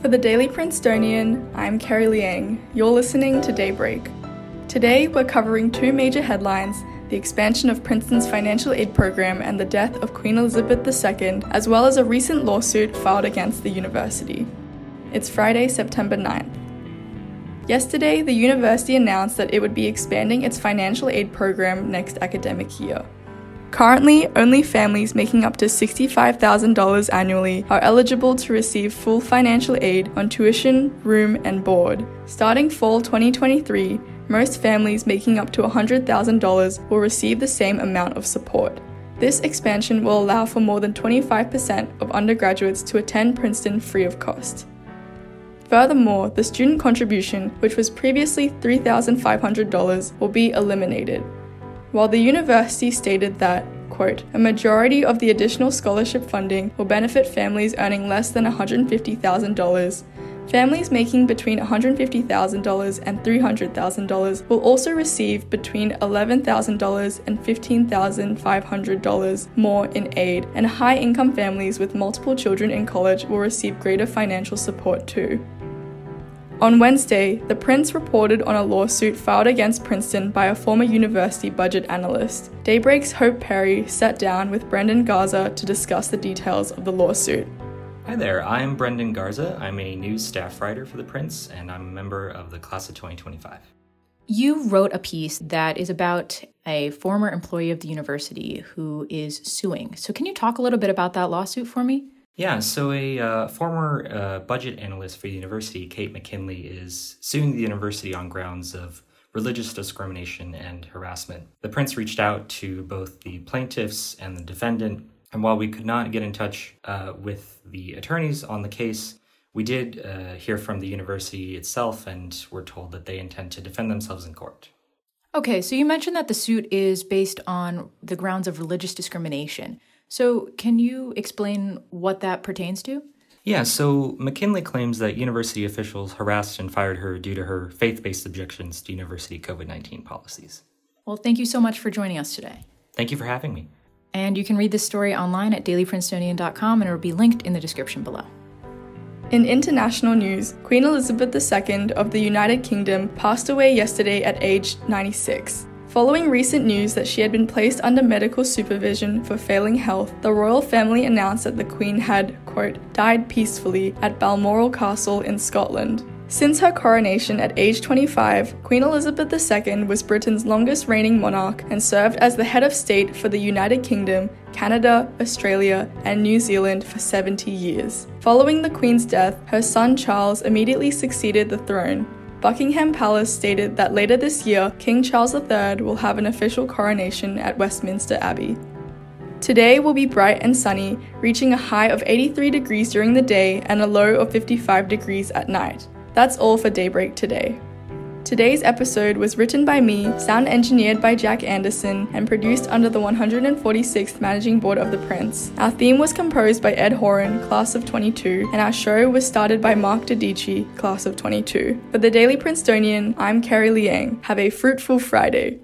For The Daily Princetonian, I'm Kerry Liang. You're listening to Daybreak. Today, we're covering two major headlines, the expansion of Princeton's financial aid program and the death of Queen Elizabeth II, as well as a recent lawsuit filed against the university. It's Friday, September 9th. Yesterday, the university announced that it would be expanding its financial aid program next academic year. Currently, only families making up to $65,000 annually are eligible to receive full financial aid on tuition, room, and board. Starting fall 2023, most families making up to $100,000 will receive the same amount of support. This expansion will allow for more than 25% of undergraduates to attend Princeton free of cost. Furthermore, the student contribution, which was previously $3,500, will be eliminated. While the university stated that, quote, a majority of the additional scholarship funding will benefit families earning less than $150,000, families making between $150,000 and $300,000 will also receive between $11,000 and $15,500 more in aid, and high-income families with multiple children in college will receive greater financial support too. On Wednesday, the Prince reported on a lawsuit filed against Princeton by a former university budget analyst. Daybreak's Hope Perry sat down with Brendan Garza to discuss the details of the lawsuit. Hi there, I'm Brendan Garza. I'm a news staff writer for the Prince, and I'm a member of the class of 2025. You wrote a piece that is about a former employee of the university who is suing. So can you talk a little bit about that lawsuit for me? Yeah, so a former budget analyst for the university, Kate McKinley, is suing the university on grounds of religious discrimination and harassment. The Prince reached out to both the plaintiffs and the defendant, and while we could not get in touch with the attorneys on the case, we did hear from the university itself, and were told that they intend to defend themselves in court. Okay, so you mentioned that the suit is based on the grounds of religious discrimination. So can you explain what that pertains to? Yeah, so McKinley claims that university officials harassed and fired her due to her faith-based objections to university COVID-19 policies. Well, thank you so much for joining us today. Thank you for having me. And you can read this story online at dailyprincetonian.com, and it will be linked in the description below. In international news, Queen Elizabeth II of the United Kingdom passed away yesterday at age 96. Following recent news that she had been placed under medical supervision for failing health, the royal family announced that the Queen had, quote, died peacefully at Balmoral Castle in Scotland. Since her coronation at age 25, Queen Elizabeth II was Britain's longest reigning monarch and served as the head of state for the United Kingdom, Canada, Australia, and New Zealand for 70 years. Following the Queen's death, her son Charles immediately succeeded the throne. Buckingham Palace stated that later this year, King Charles III will have an official coronation at Westminster Abbey. Today will be bright and sunny, reaching a high of 83 degrees during the day and a low of 55 degrees at night. That's all for Daybreak today. Today's episode was written by me, sound engineered by Jack Anderson, and produced under the 146th Managing Board of the Prince. Our theme was composed by Ed Horan, class of 22, and our show was started by Mark DeDici, class of 22. For The Daily Princetonian, I'm Kerry Liang. Have a fruitful Friday.